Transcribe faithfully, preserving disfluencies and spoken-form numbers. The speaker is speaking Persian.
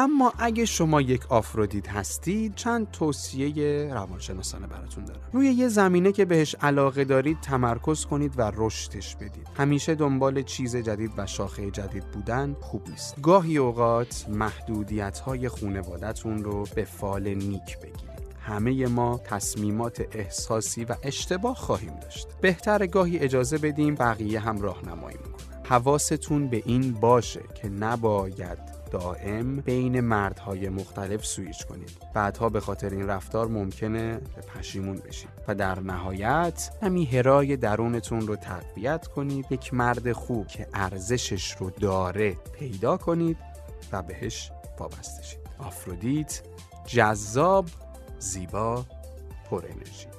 اما اگه شما یک آفرودیت هستید، چند توصیه روانشناسانه براتون دارم. روی یه زمینه که بهش علاقه دارید تمرکز کنید و رشدش بدید. همیشه دنبال چیز جدید و شاخه جدید بودن خوب نیست. گاهی اوقات محدودیت‌های خانواده‌تون رو به فال نیک بگیرید. همه ما تصمیمات احساسی و اشتباه خواهیم داشت. بهتره گاهی اجازه بدیم بقیه هم راهنمایی کنن. حواستون به این باشه که نباید دائم بین مردهای مختلف سویچ کنید. بعدها به خاطر این رفتار ممکنه پشیمون بشید و در نهایت همین هرای درونتون رو تقویت کنید. یک مرد خوب که ارزشش رو داره پیدا کنید و بهش وابسته شید. آفرودیت جذاب، زیبا، پر انرژی.